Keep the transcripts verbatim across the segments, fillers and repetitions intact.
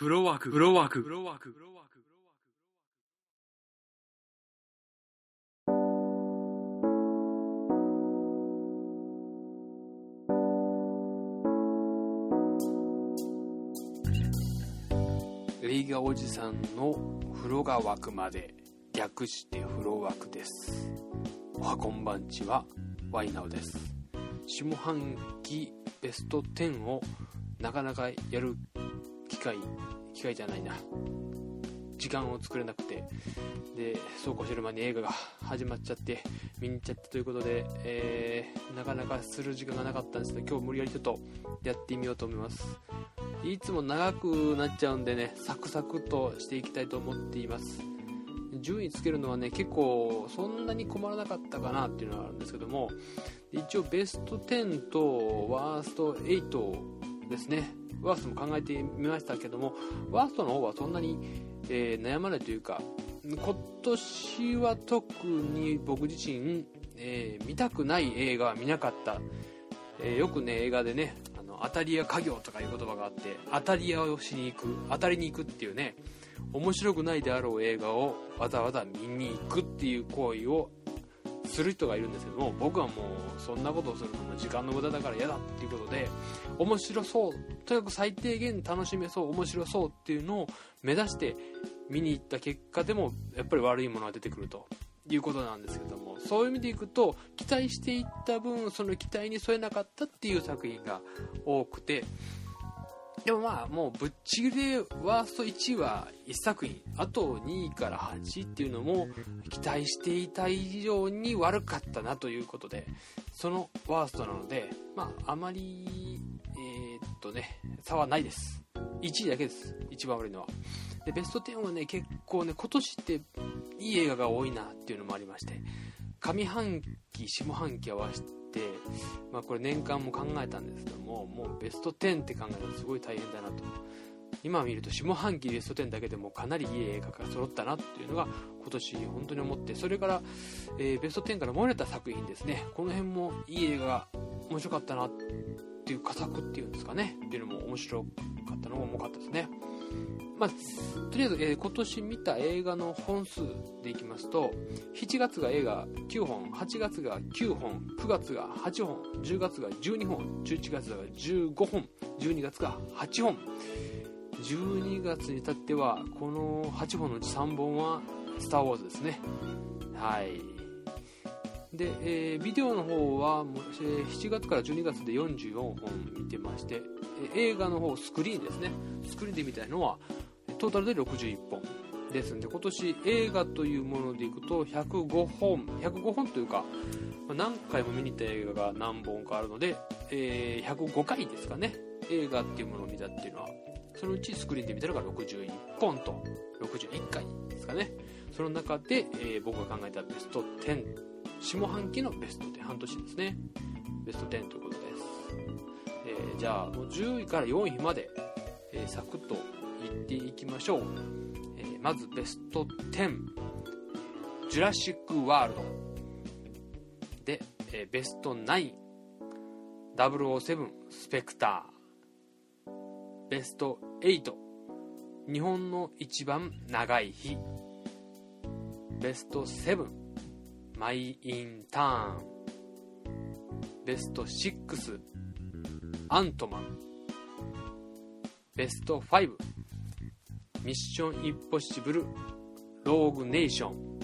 フロワークフロワークフロワークフロワーク映画おじさんの風呂が湧くまで、略して風呂湧くです。おはこんばんちは、ワイナオです。下半期ベストじゅうをなかなかやる機会機会じゃないな時間を作れなくて、でそうこうしてる間に映画が始まっちゃって見に行っちゃったということで、えー、なかなかする時間がなかったんですけど、今日無理やりちょっとやってみようと思います。いつも長くなっちゃうんでね、サクサクとしていきたいと思っています。順位つけるのはね、結構そんなに困らなかったかなっていうのはあるんですけども、一応ベストじゅうとワーストはちですね、ワーストも考えてみましたけども、ワーストの方はそんなに、えー、悩まないというか、今年は特に僕自身、えー、見たくない映画は見なかった、えー、よくね映画でね、当たり屋家業とかいう言葉があって、当たり屋をしに行く、当たりに行くっていうね、面白くないであろう映画をわざわざ見に行くっていう行為をする人がいるんですけども、僕はもうそんなことをするのも時間の無駄だから嫌だっていうことで、面白そう、とにかく最低限楽しめそう、面白そうっていうのを目指して見に行った結果でもやっぱり悪いものが出てくるということなんですけども、そういう意味でいくと期待していった分、その期待に添えなかったっていう作品が多くて、でもまあもうぶっちぎりでワーストいちいはいっさく品、あとにいからはちいっていうのも期待していた以上に悪かったなということで、そのワーストなので、まああまりえー、っとね差はないです。いちいだけです、一番悪いのは。でベストじゅうはね、結構ね今年っていい映画が多いなっていうのもありまして、上半期下半期合わせて、まあ、これ年間も考えたんですけども、もうベストじゅうって考えるとすごい大変だなと。今見ると下半期ベストじゅうだけでもかなりいい映画が揃ったなっていうのが今年本当に思って、それから、えー、ベストじゅうから漏れた作品ですね、この辺もいい映画が面白かったなっていう佳作っていうんですかね、っていうのも面白かったのも多かったですね。まあ、とりあえず、えー、今年見た映画の本数でいきますと、しちがつが映画きゅうほん、はちがつがきゅうほん、くがつがはちほん、じゅうがつがじゅうにほん、じゅういちがつがじゅうごほん、じゅうにがつがはちほん、じゅうにがつに至ってはこのはちほんのうちさんぼんはスターウォーズですね。はい。で、えー、ビデオの方はしちがつからじゅうにがつでよんじゅうよんほん見てまして、映画の方スクリーンですね、スクリーンで見たのはトータルでろくじゅういっぽんですので、今年映画というものでいくとひゃくごほん、ひゃくごほんというか何回も見に行った映画が何本かあるので、えー、ひゃくごかいですかね、映画っていうものを見たっていうのは。そのうちスクリーンで見たのがろくじゅういっぽんとろくじゅういっかいですかね。その中で、えー、僕が考えたベストじゅう、下半期のベストじゅう、半年ですね、ベストじゅうということです。えー、じゃあもうじゅういからよんいまで、えー、サクッと言っていきましょう。えー、まずベストじゅう、ジュラシックワールドで、えー、ベストきゅう、ダブルオーセブンスペクター、ベストはち、日本の一番長い日、ベストなな、マイ・インターン、ベストろく、アントマン、ベストご、ミッションインポッシブルローグネーション、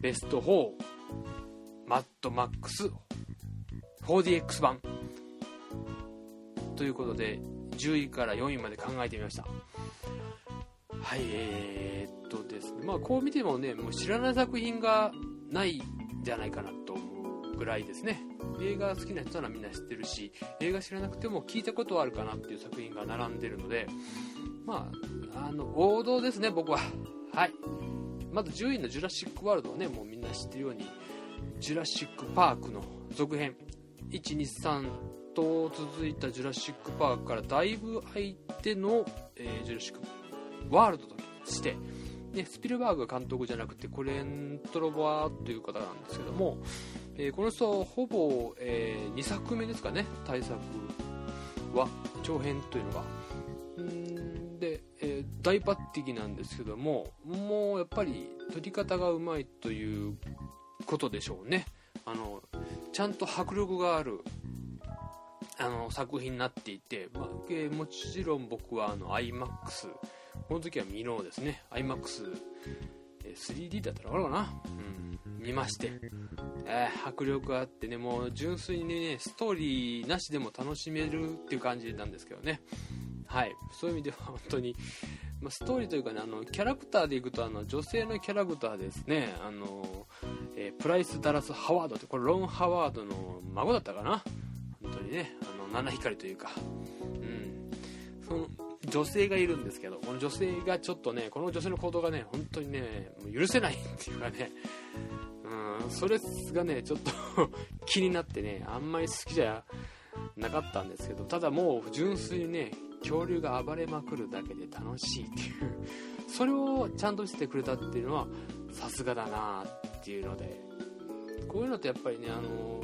ベストよん、マッドマックス フォーディーエックス 版ということで、じゅういからよんいまで考えてみました。はい。えー、っとですねまあこう見てもね、もう知らない作品がないんじゃないかなと思うぐらいですね。映画好きな人ならみんな知ってるし、映画知らなくても聞いたことはあるかなっていう作品が並んでるので、まあ、あの王道ですね、僕は。はい。まずじゅういのジュラシックワールドはね、もうみんな知ってるようにジュラシックパークの続編いち、に、さんと続いたジュラシックパークからだいぶ空いての、えー、ジュラシックワールドとして、ね、スピルバーグが監督じゃなくてコレントロバーという方なんですけども、えー、この人ほぼ、えー、にさくめですかね、大作は長編というのが。大抜擢なんですけども、もうやっぱり撮り方がうまいということでしょうね。あのちゃんと迫力があるあの作品になっていて、まあえー、もちろん僕はあの アイマックス、 この時はミノーですね、 アイマックス スリーディー だったら分かるかな、うん、見まして、えー、迫力があってね、もう純粋にねストーリーなしでも楽しめるっていう感じなんですけどね。はい、そういう意味では本当に、まあ、ストーリーというかね、あのキャラクターでいくとあの女性のキャラクターですね、あの、えー、プライス・ダラス・ハワードって、これロン・ハワードの孫だったかな、本当にね、あの七光というか、うん、その女性がいるんですけど、この女性がちょっとね、この女性の行動がね本当にねもう許せないっていうかね、うん、それがねちょっと気になってね、あんまり好きじゃなかったんですけど、ただもう純粋にね恐竜が暴れまくるだけで楽しいっていう、それをちゃんとしてくれたっていうのはさすがだなっていうので、こういうのってやっぱりね、あの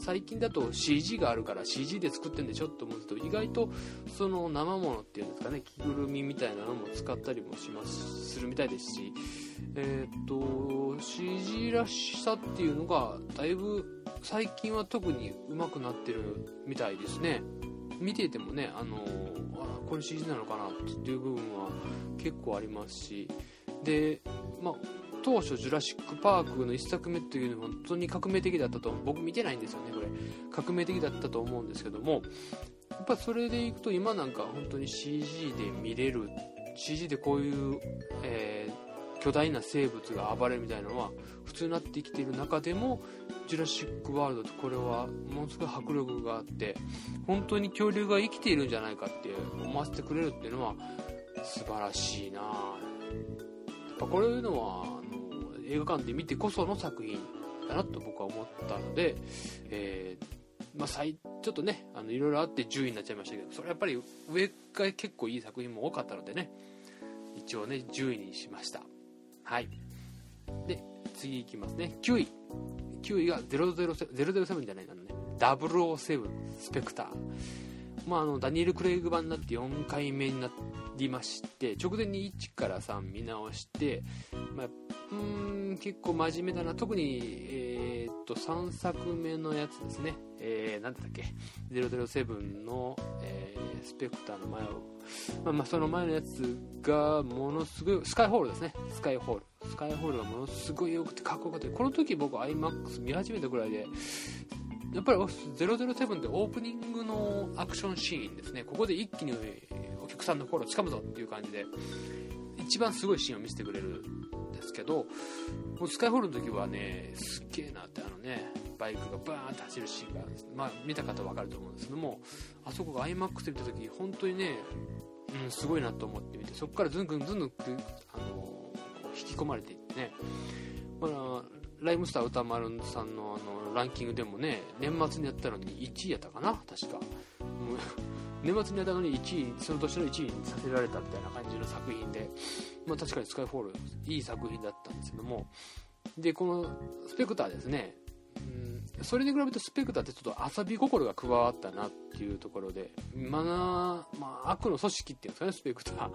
最近だと シージー があるから シージー で作ってるんでしょって思うと、意外とその生ものっていうんですかね、着ぐるみみたいなのも使ったりもしますするみたいですし、えー、っと シージー らしさっていうのがだいぶ最近は特に上手くなってるみたいですね。見ていてもね、あのあこれ シージー なのかなっていう部分は結構ありますし、で、まあ、当初ジュラシックパークの一作目というのは本当に革命的だったと、僕見てないんですよねこれ、革命的だったと思うんですけども、やっぱそれでいくと今なんか本当に シージー で見れる、 シージー でこういう、えー、巨大な生物が暴れるみたいなのは普通になってきている中でも、ジュラシックワールドとこれはものすごい迫力があって、本当に恐竜が生きているんじゃないかって思わせてくれるっていうのは素晴らしいな。やっぱこういうのはあの映画館で見てこその作品だなと僕は思ったので、えーまあ、ちょっとねあのいろいろあってじゅういになっちゃいましたけど、それやっぱり上が結構いい作品も多かったのでね、一応ねじゅういにしました。はい、で次いきますね。きゅうい、きゅういがゼロゼロセブンじゃないなのね、ダブルオーセブンスペクター、まあ、あのダニエル・クレイグ版になってよんかいめになりまして、直前にいちからさん見直して、まあ、うーん結構真面目だな、特に、えー、っとさんさくめのやつですね、えー、なんだったっけゼロゼロセブンの、えー、スペクターの前を、まあ、まあその前のやつがものすごい、スカイホールですね、スカイホールスカイホールがものすごい良くてかっこよかった。この時僕 アイマックス 見始めたぐらいで、やっぱりゼロゼロセブンでオープニングのアクションシーンですね、ここで一気にお客さんの心をつかむぞっていう感じで一番すごいシーンを見せてくれるんですけど、もうスカイホールの時はねすっげーなって、あのねバイクがバーンって走るシーンが、まあ、見た方は分かると思うんですけども、あそこが アイマックス で見た時本当にね、うん、すごいなと思ってみて、そこからずんぐんずんぐんあの引き込まれていってね、まあ、ライムスター歌丸さんの、あのランキングでもね年末にやったのにいちいやったかな確か、もう年末にやったのにいちい、その年のいちいにさせられたみたいな感じの作品で、まあ、確かにスカイフォールいい作品だったんですけども、でこのスペクターですね、うん、それに比べてスペクターってちょっと遊び心が加わったなっていうところで、まあまあ、悪の組織っていうんですかね、スペクターっ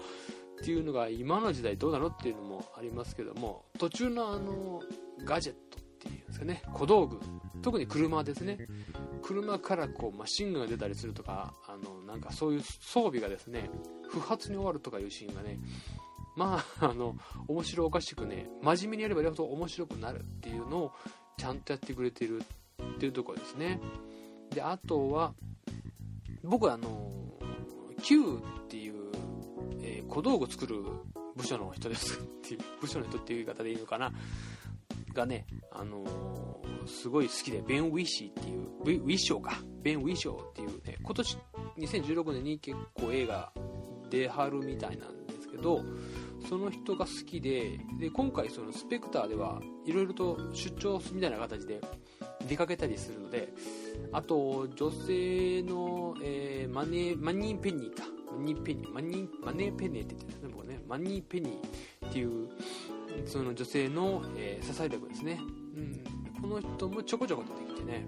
ていうのが今の時代どうなのっていうのもありますけども、途中のあのガジェットっていうんですかね、小道具、特に車ですね、車からこうマシンガンが出たりするとか、あのなんかそういう装備がですね不発に終わるとかいうシーンがね、まああの面白おかしくね、真面目にやればやるほど面白くなるっていうのをちゃんとやってくれてるっていうところですね。であとは僕はあの Q っていう小道具作る部署の人ですっていう部署の人っていう言い方でいいのかながね、あのー、すごい好きで、ベン・ウィシーっていうウィ、ウィショーかベン・ウィショーっていうね、今年にせんじゅうろくねんに結構映画出はるみたいなんですけど、その人が好きで、で今回そのスペクターではいろいろと出張みたいな形で出かけたりするので、あと女性の、えー、マネ、マニー・ペニーかマニーペニーマニーマネーペニーって言ってたんですね、僕ね、マニーペニーっていうその女性の、えー、支え力ですね、うん、この人もちょこちょこ出てきてね、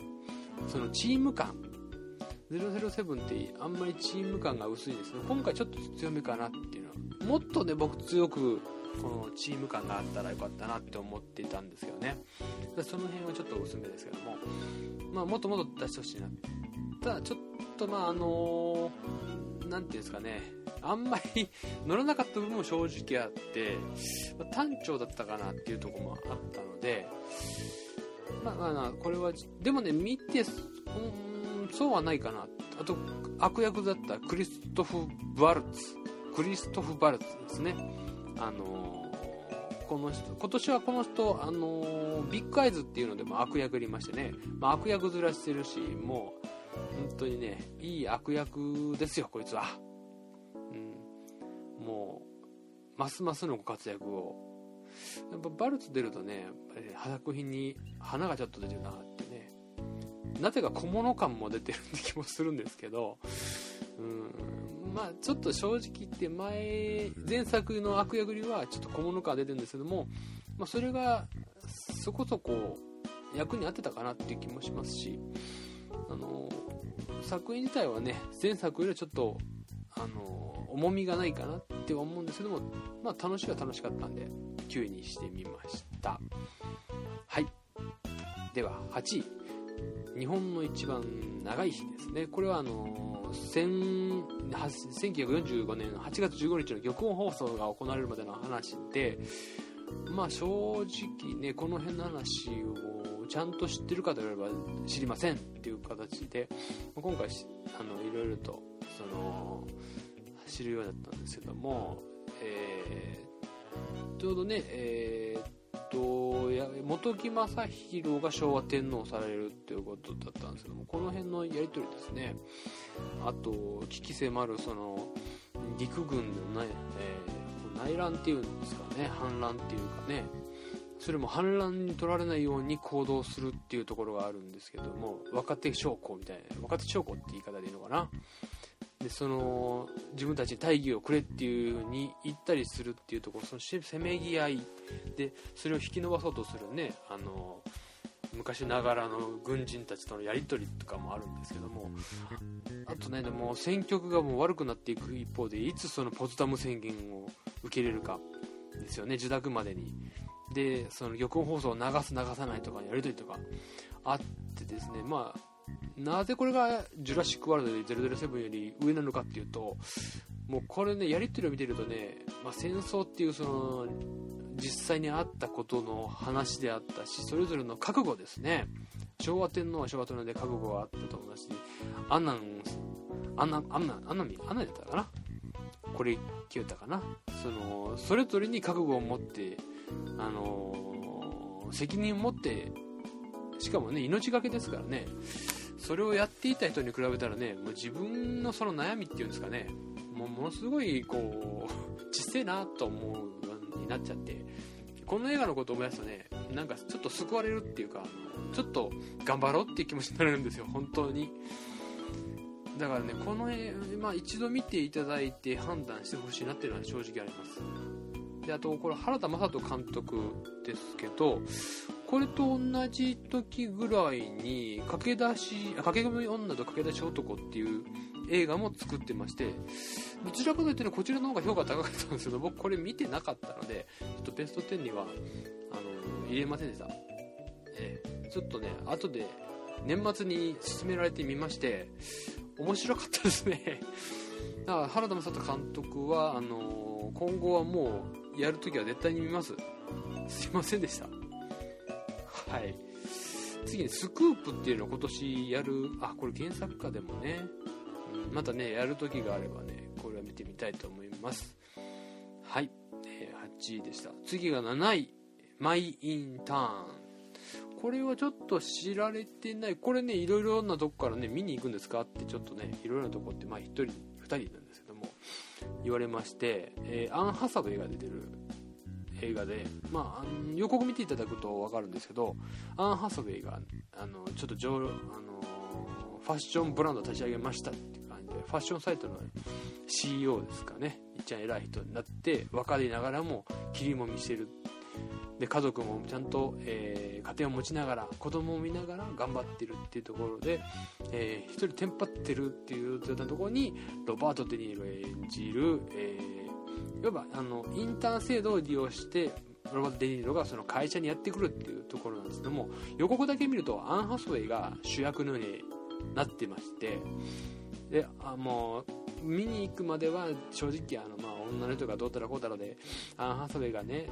そのチーム感、ゼロゼロセブンってあんまりチーム感が薄いですね。今回ちょっと強めかなっていうのは、もっとね僕強くこのチーム感があったらよかったなって思っていたんですけどね。その辺はちょっと薄めですけども、まあ、もっともっと出してほしいな。ただちょっとまああのー、なんていうんですかね、あんまり乗らなかった部分も正直あって、まあ、単調だったかなっていうところもあったので、まあまあこれはでもね見て、うん、そうはないかな。あと悪役だったクリストフ・バルツ、クリストフ・バルツですね。あのー、この人今年はこの人、あのー、ビッグアイズっていうのでも悪役いりましてね、まあ、悪役ずらしてるし、もう本当にねいい悪役ですよこいつは、うん、もうますますのご活躍を。やっぱバルツ出るとね作品に花がちょっと出てるなってね、なぜか小物感も出てるって気もするんですけど、うん、まあちょっと正直言って前前作の悪役よりはちょっと小物感出てるんですけども、まあ、それがそこそこ役に合ってたかなっていう気もしますし、あの作品自体はね前作よりはちょっとあの重みがないかなって思うんですけども、まあ楽しいは楽しかったんできゅういにしてみました。はい、でははちい、日本の一番長い日ですね。これはあのせんきゅうひゃくよんじゅうごねんはちがつじゅうごにちの玉音放送が行われるまでの話で、まあ正直ねこの辺の話をちゃんと知ってるかといえば知りませんっていう形で、今回あのいろいろとその知るようだったんですけども、えー、ちょうどね、えー、っと本木正弘が昭和天皇されるということだったんですけども、この辺のやり取りですね。あと危機迫るその陸軍の、ねえー、内乱っていうんですかね、反乱っていうかね、それも反乱に取られないように行動するっていうところがあるんですけども、若手将校みたいな、若手将校って言い方でいいのかな、でその自分たちに大義をくれっていう風に言ったりするっていうところ、そのせめぎ合いでそれを引き伸ばそうとするね、あの昔ながらの軍人たちとのやり取りとかもあるんですけども、あとねでも戦局がもう悪くなっていく一方で、いつそのポツダム宣言を受け入れるかですよね、受諾までに。でその玉音放送を流す流さないとかやり取りとかあってですね、まあなぜこれがジュラシックワールドでゼロゼロセブンより上なのかっていうと、もうこれねやり取りを見てるとね、まあ、戦争っていうその実際にあったことの話であったし、それぞれの覚悟ですね。昭和天皇は昭和天皇で覚悟があったと同じに、アナンアナアナアナミアナだったかな、これ聞いたかな、そのそれぞれに覚悟を持ってあのー、責任を持って、しかもね命がけですからね、それをやっていた人に比べたらね、もう自分のその悩みっていうんですかね、もうものすごいこうちっせえなと思うようになっちゃって、この映画のことを思い出すとね、なんかちょっと救われるっていうか、ちょっと頑張ろうっていう気持ちになれるんですよ本当に。だからねこの映画、まあ、一度見ていただいて判断してほしいなっていうのは正直あります。であとこれ原田雅人監督ですけど、これと同じ時ぐらいに駆け出し駆け込み女と駆け出し男っていう映画も作ってまして、どちらかというと、ね、こちらの方が評価高かったんですけど、僕これ見てなかったのでちょっとベストじゅうにはあの入れませんでした。えちょっとね後で年末に勧められてみまして、面白かったですねだから原田雅人監督はあの今後はもうやるときは絶対に見ます。すいませんでした。はい。次にスクープっていうのを今年やる、あ、これ原作家でもね、うん、またねやるときがあればねこれは見てみたいと思います。はい、えー、はちいでした。次がなない、マイインターン。これはちょっと知られてない。これねいろいろなとこからね見に行くんですかってちょっとねいろいろなとこってまあひとりふたりなんですけども。言われまして、えー、アン・ハサウェイが出てる映画で、まあ、予告見ていただくと分かるんですけど、アン・ハサウェイがあのちょっと上、あのー、ファッションブランド立ち上げましたっていう感じで、ファッションサイトの シーイーオー ですかね、一番偉い人になって、若いながらも切りもみしてるで家族もちゃんと、えー、家庭を持ちながら子供を見ながら頑張ってるっていうところで、えー、一人テンパってるっていうようなところにロバート・デ・ニーロ演じる、えー、いわばあのインターン制度を利用してロバート・デ・ニーロがその会社にやってくるっていうところなんですけども、予告だけ見るとアン・ハソウェイが主役のようになってまして、であもう見に行くまでは正直あの、まあ、女の人がどうたらこうたらでアン・ハソウェイがね、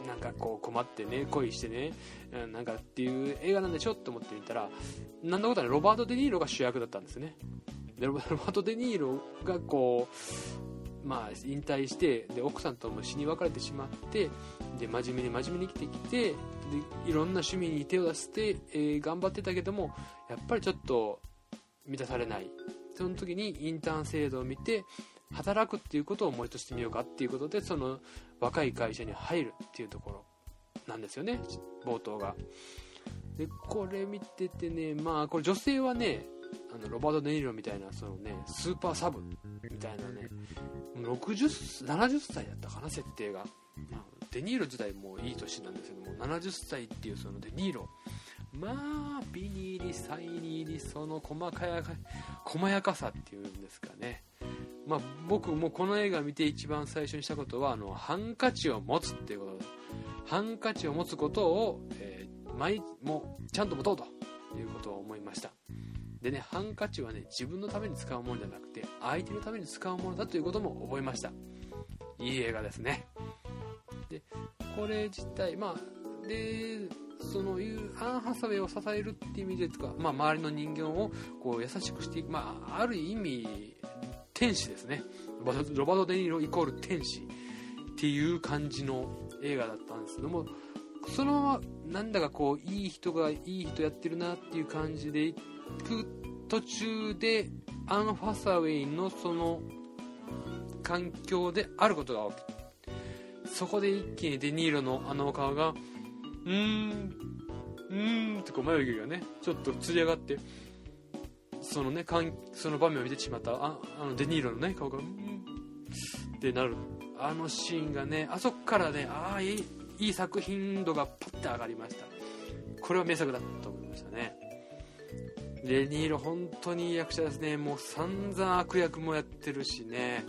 うん、なんかこう困ってね恋してね、うん、なんかっていう映画なんでしょと思ってみたら、なんだことはロバート・デ・ニーロが主役だったんですね。でロバート・デ・ニーロがこうまあ、引退してで奥さんとも死に別れてしまってで真面目に真面目に生きてきてでいろんな趣味に手を出して、えー、頑張ってたけどもやっぱりちょっと満たされない。その時にインターン制度を見て働くっていうことをもう一度してみようかっていうことでその若い会社に入るっていうところなんですよね、冒頭が。でこれ見ててね、まあこれ女性はねあのロバート・デ・ニーロみたいなその、ね、スーパーサブみたいなねろくじゅう、ななじゅっさいだったかな設定が。デ・ニーロ自体もいい年なんですけどもななじゅっさいっていうそのデ・ニーロ、まあビニーリサイニーリその細かやか細やかさっていうんですかね、まあ、僕もこの映画見て一番最初にしたことはあのハンカチを持つっていうことです。ハンカチを持つことを、えー、毎もちゃんと持とうということを思いました。でね、ハンカチはね自分のために使うものじゃなくて相手のために使うものだということも覚えました。いい映画ですね。でこれ自体まあでそのアン・ハサウェイを支えるっていう意味ですか、まあ、周りの人間をこう優しくしていく、まあ、ある意味天使ですね。ロバート・デ・ニーロイコール天使っていう感じの映画だったんですけども、そのままなんだかこういい人がいい人やってるなっていう感じで途中でアン・ハサウェイのその環境であることが起きる。そこで一気にデ・ニーロのあの顔がうーんうーんってこう眉毛がねちょっとつり上がってそのねその場面を見てしまった あ, あのデ・ニーロのね顔がうーんってなるあのシーンがね、あそこからねああい い, いい作品度がパッて上がりました。これは名作だと思いましたね。デ・ニーロ本当に役者ですね。もう散々悪役もやってるしね、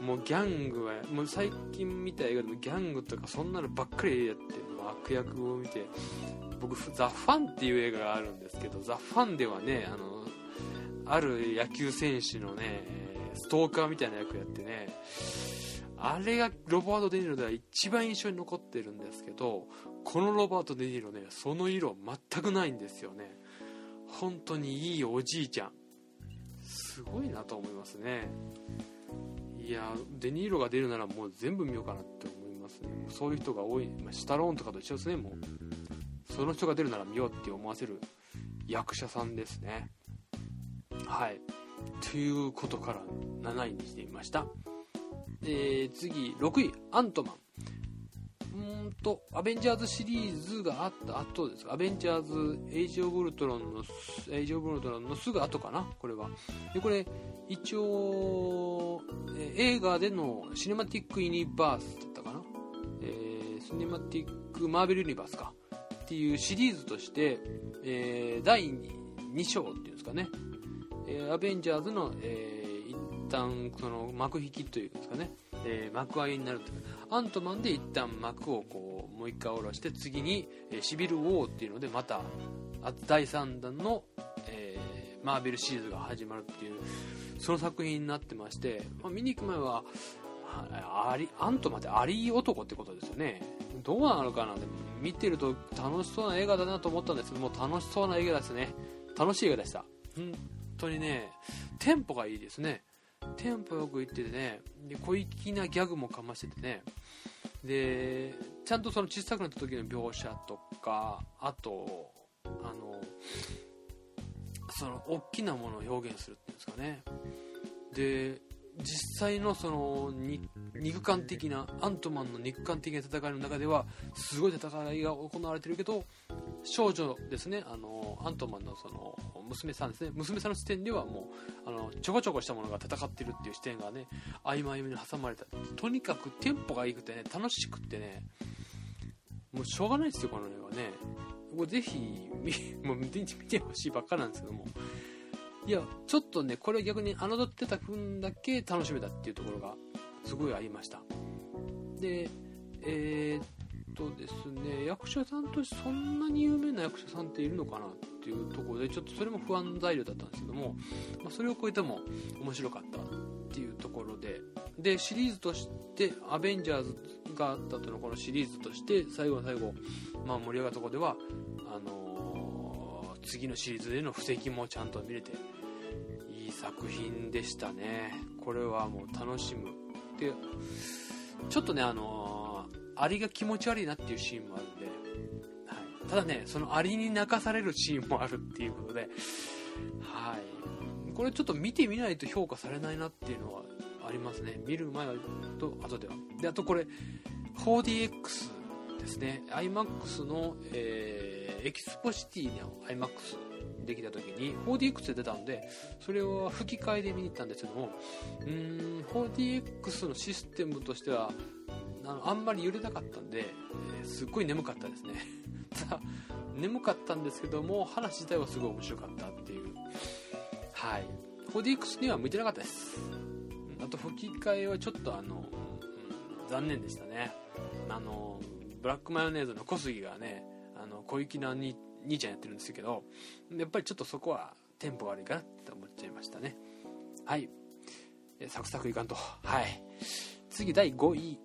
もうギャングはもう最近見た映画でもギャングとかそんなのばっかりやってる悪役を見て、僕ザ・ファンっていう映画があるんですけど、ザ・ファンではねあのある野球選手のねストーカーみたいな役やってね、あれがロバート・デ・ニーロでは一番印象に残ってるんですけど、このロバート・デ・ニーロねその色全くないんですよね。本当にいいおじいちゃん、すごいなと思いますね。いやデ・ニーロが出るならもう全部見ようかなって思いますね。もうそういう人が多い、まあ、シタローンとかと一緒ですね。もうその人が出るなら見ようって思わせる役者さんですね。はいということからなないにしてみました。で次ろくいアントマン、うんとアベンジャーズシリーズがあった後ですか、アベンジャーズエイジオブウルトロンのエイジオブウルトロンのすぐ後かな。これはでこれ一応、えー、映画でのシネマティックユニバースだったかな、えー、シネマティックマーベルユニバースかっていうシリーズとして、えー、だいに章っていうんですかね、えー、アベンジャーズの、えー、一旦その幕引きというんですかね、えー、幕開けになるというか、アントマンで一旦幕をこうもう一回下ろして次に、えー、シビルウォーっていうのでまただいさんだんの、えー、マーベルシリーズが始まるっていうその作品になってまして、まあ、見に行く前はありアントマンってアリ男ってことですよね。どうなのかな、でも見てると楽しそうな映画だなと思ったんですけども、楽しそうな映画ですね。楽しい映画でした。本当にねテンポがいいですね。テンポよくいっててね、で小粋なギャグもかましててね、でちゃんとその小さくなった時の描写とか、あとあのその大きなものを表現するっていうんですかね。で実際のその肉感的なアントマンの肉感的な戦いの中ではすごい戦いが行われてるけど、少女ですね、あのアントマンのその娘さんですね、娘さんの視点ではもうあのちょこちょこしたものが戦ってるっていう視点がね曖昧に挟まれた。とにかくテンポがいいくてね楽しくってね、もうしょうがないですよこの映画ね。もうぜひもう見てほしいばっかなんですけども、いやちょっとねこれ逆に侮ってた分だけ楽しめたっていうところがすごいありました。でえー、っとですね役者さんとしてそんなに有名な役者さんっているのかなっていうところでちょっとそれも不安材料だったんですけども、まあ、それを超えても面白かったっていうところで、でシリーズとしてアベンジャーズがあったとのこのシリーズとして最後の最後、まあ、盛り上がったところではあのー、次のシリーズでの布石もちゃんと見れていい作品でしたね。これはもう楽しむ。でちょっとねあのー、アリが気持ち悪いなっていうシーンもあるんで、はい、ただねそのアリに泣かされるシーンもあるっていうことで、はい、これちょっと見てみないと評価されないなっていうのはありますね。見る前と後では。であとこれ フォーディーエックス ですね。 IMAX の、えー、エキスポシティの IMAX できた時に フォーディーエックス で出たのでそれを吹き替えで見に行ったんですけども、うーん フォーディーエックス のシステムとしては あの、あんまり揺れなかったんで、えー、すっごい眠かったですねただ眠かったんですけども話自体はすごい面白かったっていう、はい、フォーディーエックス には向いてなかったです。あと吹き替えはちょっとあの、うん、残念でしたね。あのブラックマヨネーズの小杉がねあの小粋なに兄ちゃんやってるんですけど、やっぱりちょっとそこはテンポ悪いかなって思っちゃいましたね。はいサクサクいかんと。はい、次だいごい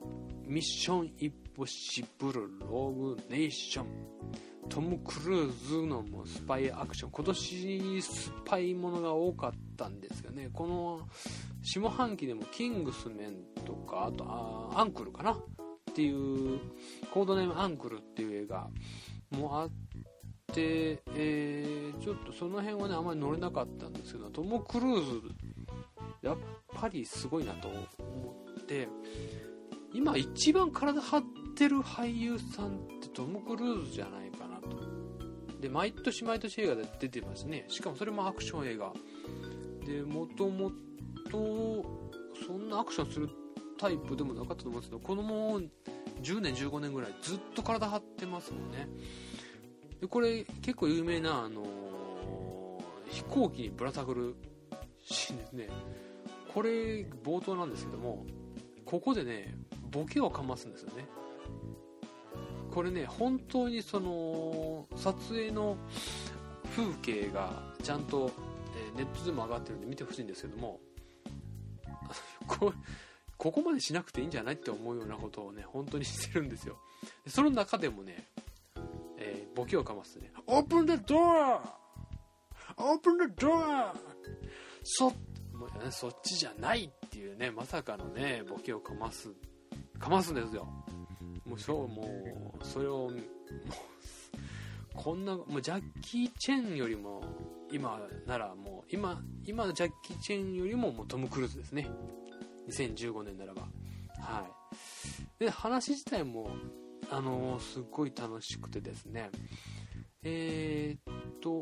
ミッションインポッシブルローグネーション。トム・クルーズのスパイアクション、今年スパイものが多かったんですよね。この下半期でもキングスメンとかあとあアンクルかなっていうコードネームアンクルっていう映画もあって、えー、ちょっとその辺はねあんまり乗れなかったんですけど、トム・クルーズやっぱりすごいなと思って、今一番体張ってる俳優さんってトム・クルーズじゃないかなと。で毎年毎年映画で出てますね。しかもそれもアクション映画で、もともとそんなアクションするタイプでもなかったと思うんですけど、このもうじゅうねんじゅうごねんぐらいずっと体張ってますもんね。でこれ結構有名な、あのー、飛行機にぶら下がるシーンですね。これ冒頭なんですけども、ここでねボケをかますんですよね。これね本当にその撮影の風景がちゃんと、えー、ネットでも上がってるんで見てほしいんですけども、こ, ここまでしなくていいんじゃないって思うようなことをね本当にしてるんですよ。その中でもね、えー、ボケをかますね。 Open the door! Open the door! そ, もう、ね、そっちじゃないっていうね、まさかのねボケをかますかますんですよ。もうそうもうそれをもうこんなもうジャッキー・チェンよりも今ならもう今今のジャッキー・チェンよりももうトム・クルーズですね。にせんじゅうごねんならば、はい。で話自体もあのー、すっごい楽しくてですね。えー、っと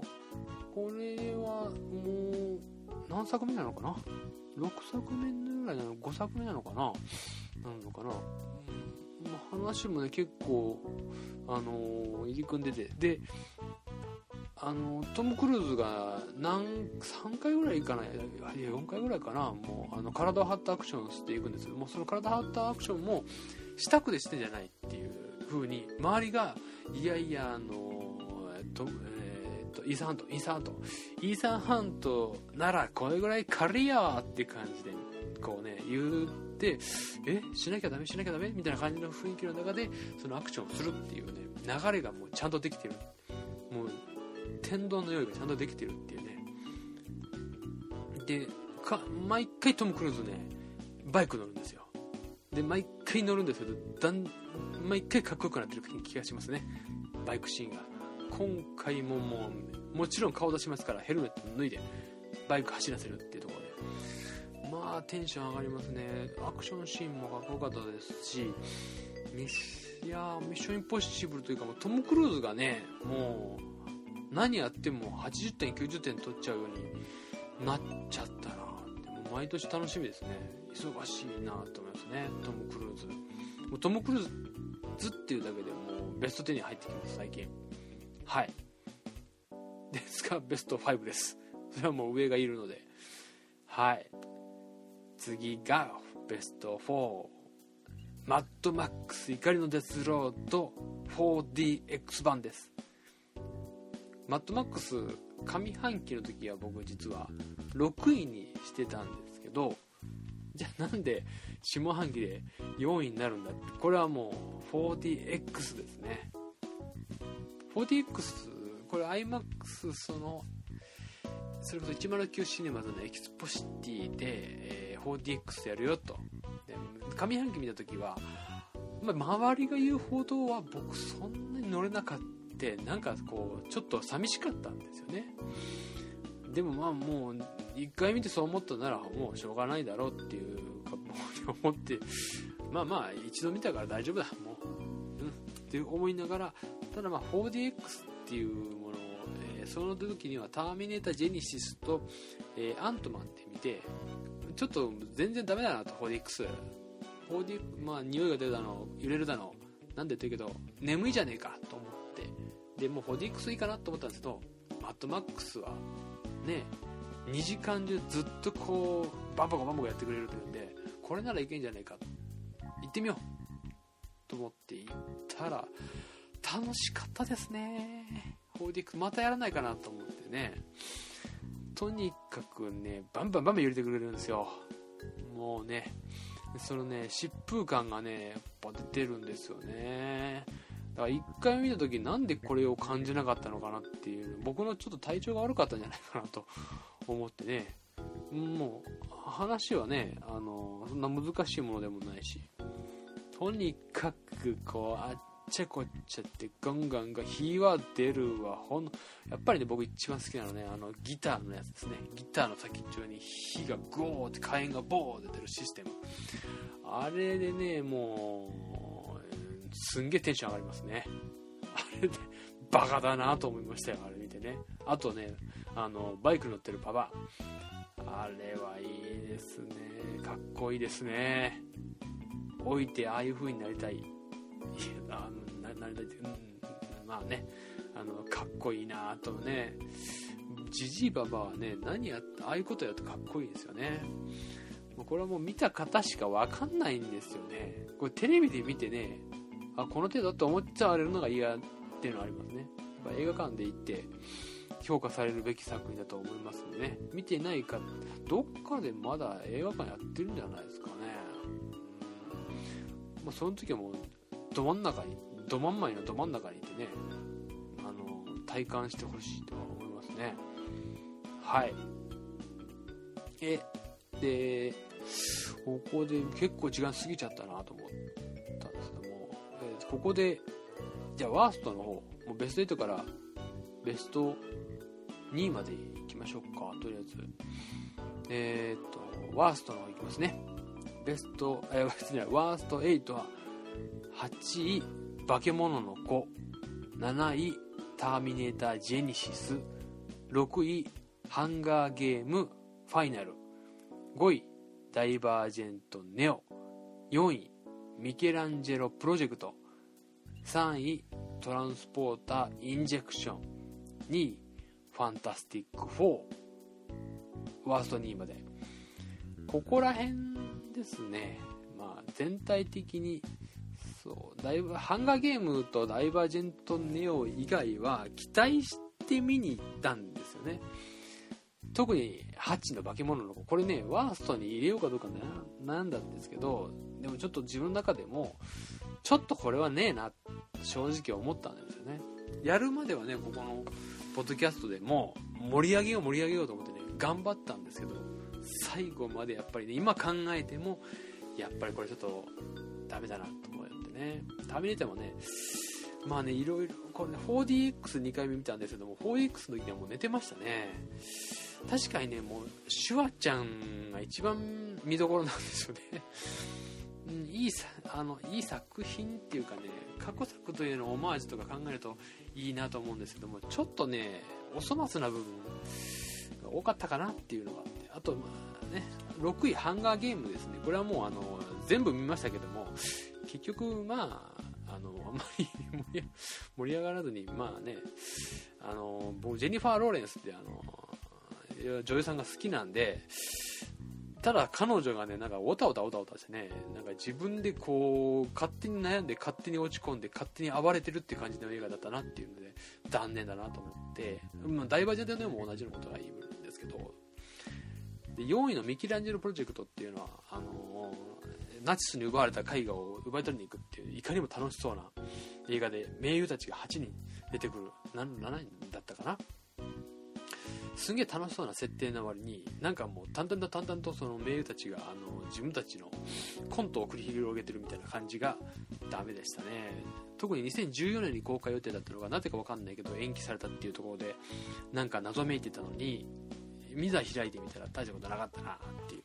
これはもう何作目なのかな？ろくさくめぐらいなの？ごさくめなのかな？なのかな？話もね結構あのー、入り組んでて、であのー、トム・クルーズが何さんかいぐらいかな、いやよんかいぐらいかな、もうあの体を張ったアクションをしていくんですけども、その体を張ったアクションもしたくでしてじゃないっていう風に周りがいやいやあのー、えっと、えー、っとイーサンハントイーサンハントイーサンハントならこれぐらい軽いやーって感じでこうね言う。でえしなきゃダメしなきゃダメみたいな感じの雰囲気の中でそのアクションをするっていうね流れがもうちゃんとできてる、もう天丼の用意がちゃんとできてるっていうね。でか毎回トム・クルーズねバイク乗るんですよ。で毎回乗るんですけどだん毎回かっこよくなってる気がしますね、バイクシーンが。今回ももうもちろん顔出しますからヘルメット脱いでバイク走らせるっていうところで、まあテンション上がりますね。アクションシーンもかっこよかったですし、いやミッションインポッシブルというかもうトム・クルーズがねもう何やってもはちじゅってんきゅうじゅってん取っちゃうようになっちゃったなって、もう毎年楽しみですね。忙しいなと思いますねトム・クルーズ。もうトム・クルーズっていうだけでもうベストじゅうに入ってきます、最近。はい、ですがベストごです。それはもう上がいるので、はい、次がベストよん、マッドマックス怒りのデスロード フォーディーエックス 版です。マッドマックス上半期の時は僕実はろくいにしてたんですけど、じゃあなんで下半期でよんいになるんだって、これはもう フォーディーエックス ですね。 フォーディーエックス、 これ IMAX、 そのそれこそいちまるきゅうシネマズのエキスポシティで、えー、フォーディーエックス やるよと。で上半期見た時は、まあ、周りが言うほどは僕そんなに乗れなかった、なんかこうちょっと寂しかったんですよね。でもまあもういっかい見てそう思ったならもうしょうがないだろうっていうか思って、まあまあ一度見たから大丈夫だもう、うん、って思いながら、ただまあ フォーディーエックス っていうものを、えー、その時にはターミネータージェニシスと、えー、アントマンって見て、ちょっと全然ダメだなと フォーディーエックス、 フォーディー、まあ匂いが出たの揺れるだのなんで言ってるけど眠いじゃねえかと思って、でもう フォーディーエックス いいかなと思ったんですけど、マッドマックスはねにじかん中ずっとこうバンバコバンバコやってくれるというんで、これならいけんじゃないか行ってみようと思って行ったら楽しかったですね。 フォーディーエックス またやらないかなと思ってね、とにかくねバンバンバンバン揺れてくれるんですよ。もうねそのね疾風感がねやっぱ出てるんですよね。だからいっかい見た時なんでこれを感じなかったのかなっていう、僕のちょっと体調が悪かったんじゃないかなと思ってね、もう話はねあのそんな難しいものでもないし、とにかくこうあっちゃこっちゃってガンガンが火は出るわ。ほんやっぱりね僕一番好きなのねあのギターのやつですね。ギターの先っちょに火がゴーって火炎がボーって出るシステム、あれでねもうすんげーテンション上がりますね。あれでバカだなと思いましたよ、あれ見てね。あとねあのバイク乗ってるパパ、あれはいいですね、かっこいいですね。老いてああいう風になりたい、いやあの な, なりたいって、うん、まあねあのかっこいいなとね。ジジイババはね何やああいうことやるとかっこいいですよね。これはもう見た方しか分かんないんですよね。これテレビで見てねあこの程度って思っちゃわれるのが嫌っていうのはありますね。やっぱ映画館で行って評価されるべき作品だと思いますんでね。見てないかどっかでまだ映画館やってるんじゃないですかね。まあ、その時はもうど真ん中にど真ん前のど真ん中にいてねあの体感してほしいとは思いますね。はい、えでここで結構時間過ぎちゃったなと思ってここでじゃあワーストの方もうベストはちからベストにまでいきましょうか。とりあえずえー、っとワーストの方いきますね。ベストえ別にワーストはちははちい化け物の子、なないターミネータージェニシス、ろくいハンガーゲームファイナル、ごいダイバージェントネオ、よんいミケランジェロプロジェクト、さんいトランスポーターインジェクション、にいファンタスティックよん、ワーストにいまでここら辺ですね。まあ全体的にそうだいぶハンガーゲームとダイバージェントネオ以外は期待して見に行ったんですよね。特にはちの化け物の子、これねワーストに入れようかどうか悩んだんですけど、でもちょっと自分の中でもちょっとこれはねえな正直思ったんですよね。やるまではねここのポッドキャストでも盛り上げよう盛り上げようと思ってね頑張ったんですけど、最後までやっぱりね今考えてもやっぱりこれちょっとダメだなと思ってね。ターミネーターもねまあねいろいろこれね フォーディーエックスにかいめ見たんですけども フォーディーエックス の時にはもう寝てましたね。確かにねもうシュワちゃんが一番見どころなんですよね。いいさあのいい作品っていうかね過去作というのをオマージュとか考えるといいなと思うんですけども、ちょっとねお粗末な部分が多かったかなっていうのがあって、あとまあねろくいハンガーゲームですね。これはもうあの全部見ましたけども結局まああのあんまり盛り上がらずに、まあね、あの僕ジェニファー・ローレンスってあの女優さんが好きなんで、ただ彼女がねなんかオタオタオタオタしてね、なんか自分でこう勝手に悩んで勝手に落ち込んで勝手に暴れてるって感じの映画だったなっていうので残念だなと思って、まあ、ダイバージェントでも同じのことが言うんですけど、でよんいのミキランジェロプロジェクトっていうのはあのナチスに奪われた絵画を奪い取りに行くっていういかにも楽しそうな映画で、名優たちがはちにん出てくる、ななにんだったかな、すんげえ楽しそうな設定な割になんかもう淡々と淡々とその名優たちがあの自分たちのコントを繰り広げてるみたいな感じがダメでしたね。特ににせんじゅうよねんに公開予定だったのがなぜか分かんないけど延期されたっていうところでなんか謎めいてたのに見ざ開いてみたら大したことなかったなっていう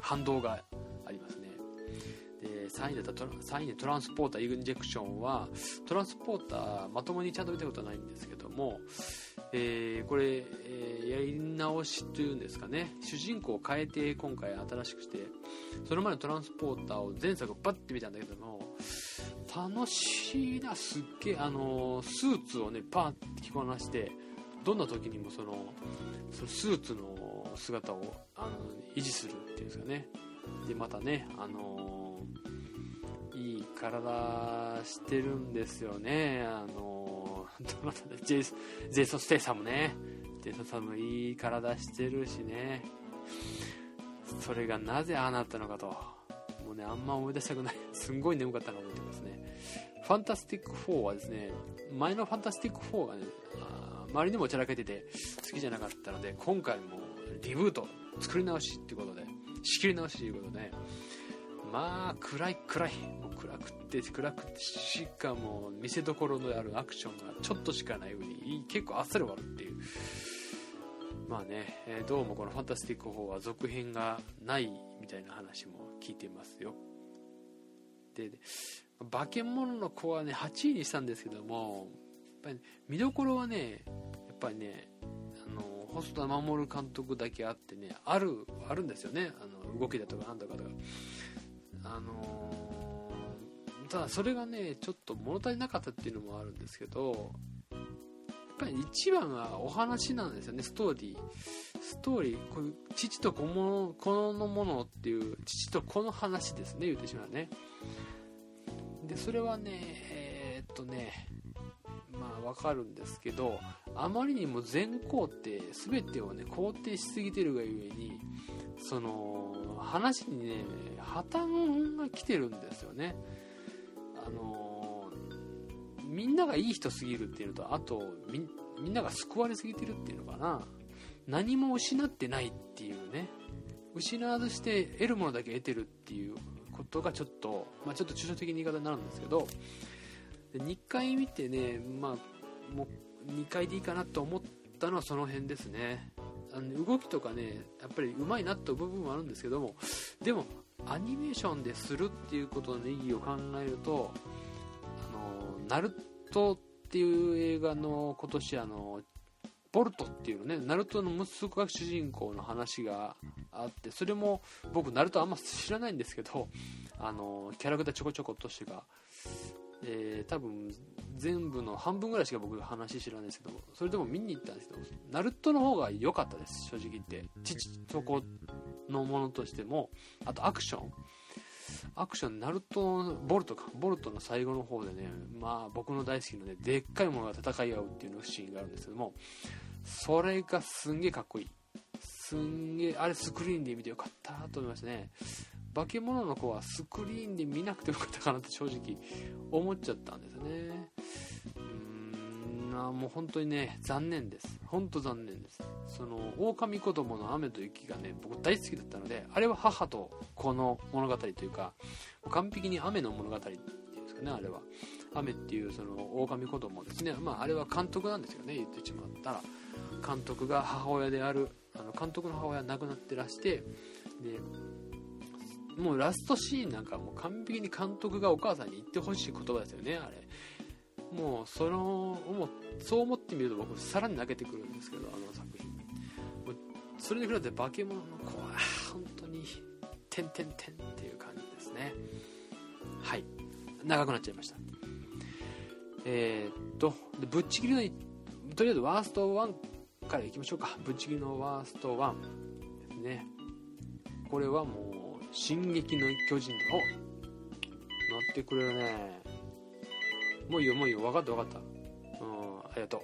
反動がありますね。でさんいだったトラさんいでトランスポーターインジェクションはトランスポーターまともにちゃんと見たことないんですけども、えー、これ、えー、やり直しというんですかね、主人公を変えて今回新しくして、その前のトランスポーターを前作バッて見たんだけども楽しいな、すっげえあのー、スーツをねパーって着こなしてどんな時にもその、そのスーツの姿をあの維持するっていうんですかね。でまたねあのー、いい体してるんですよね、あのー、ジェイソン・ステイサムね、ジェイソン・ステイサムいい体してるしね、それがなぜああなったのかと、もうねあんま思い出したくないすんごい眠かったなと思ってますね。ファンタスティックフォーはですね、前のファンタスティックフォーがね周りにもちゃらけてて好きじゃなかったので今回もリブート作り直しってことで仕切り直しということで、ね、まあ暗い暗いもう暗くて暗くてしかも見せどころのあるアクションがちょっとしかないように結構あっさり終わるっていう、まあね、えー、どうもこのファンタスティックフォーは続編がないみたいな話も聞いてますよ。で化け物の子はねはちいにしたんですけども、やっぱり見どころはねやっぱりねあの細田守監督だけあってねあるあるんですよね、あの動きだとかなんだかとか、あのー、ただそれがねちょっと物足りなかったっていうのもあるんですけど、やっぱり一番はお話なんですよね、ストーリーストーリーこう父と子の子のものっていう父と子の話ですね、言ってしまうね。でそれはねえー、っとねまあわかるんですけど、あまりにも全肯定全てをね肯定しすぎてるがゆえにその話にね破綻が来てるんですよね。あのー、みんながいい人すぎるっていうのと、あと み, みんなが救われすぎてるっていうのかな、何も失ってないっていうね、失わずして得るものだけ得てるっていうことがちょっと、まあ、ちょっと抽象的な言い方になるんですけど、にかい見てね、まあ、もうにかいでいいかなと思ったのはその辺ですね。あの動きとかねやっぱりうまいなという部分もあるんですけども、でもアニメーションでするっていうことの意義を考えると、あのナルトっていう映画の今年あのボルトっていうのね、ナルトの息子が主人公の話があって、それも僕ナルトあんま知らないんですけど、あのキャラクターちょこちょことしてがえー、多分全部の半分ぐらいしか僕話知らないですけど、それでも見に行ったんですけどナルトの方が良かったです正直言って、父と子のものとしても、あとアクションアクションナルトボルトかボルトの最後の方でね、まあ僕の大好きなねでっかいものが戦い合うっていうのシーンがあるんですけども、それがすんげえかっこいい、すんげえあれスクリーンで見てよかったと思いましたね。化け物の子はスクリーンで見なくてよかったかなって正直思っちゃったんですよね。うーんあもう本当にね残念です、本当残念です。その狼子供の雨と雪がね僕大好きだったので、あれは母と子の物語というか完璧に雨の物語っていうんですかね、あれは雨っていうその狼子供ですね、まああれは監督なんですよね、言ってしまったら監督が母親であるあの監督の母親は亡くなってらして、でもうラストシーンなんかもう完璧に監督がお母さんに言ってほしい言葉ですよね、あれもうそのもうそう思ってみると僕さらに泣けてくるんですけど、あの作品もうそれに比べて化け物の子は本当にてんてんてんっていう感じですね。はい、長くなっちゃいました。えー、っとでぶっちぎりのとりあえずワーストワンからいきましょうか。ぶっちぎりのワーストワンですね。これはもう進撃の巨人の乗ってくれるね。もういいよもういいよ、分かった分かった、うん、ありがとう。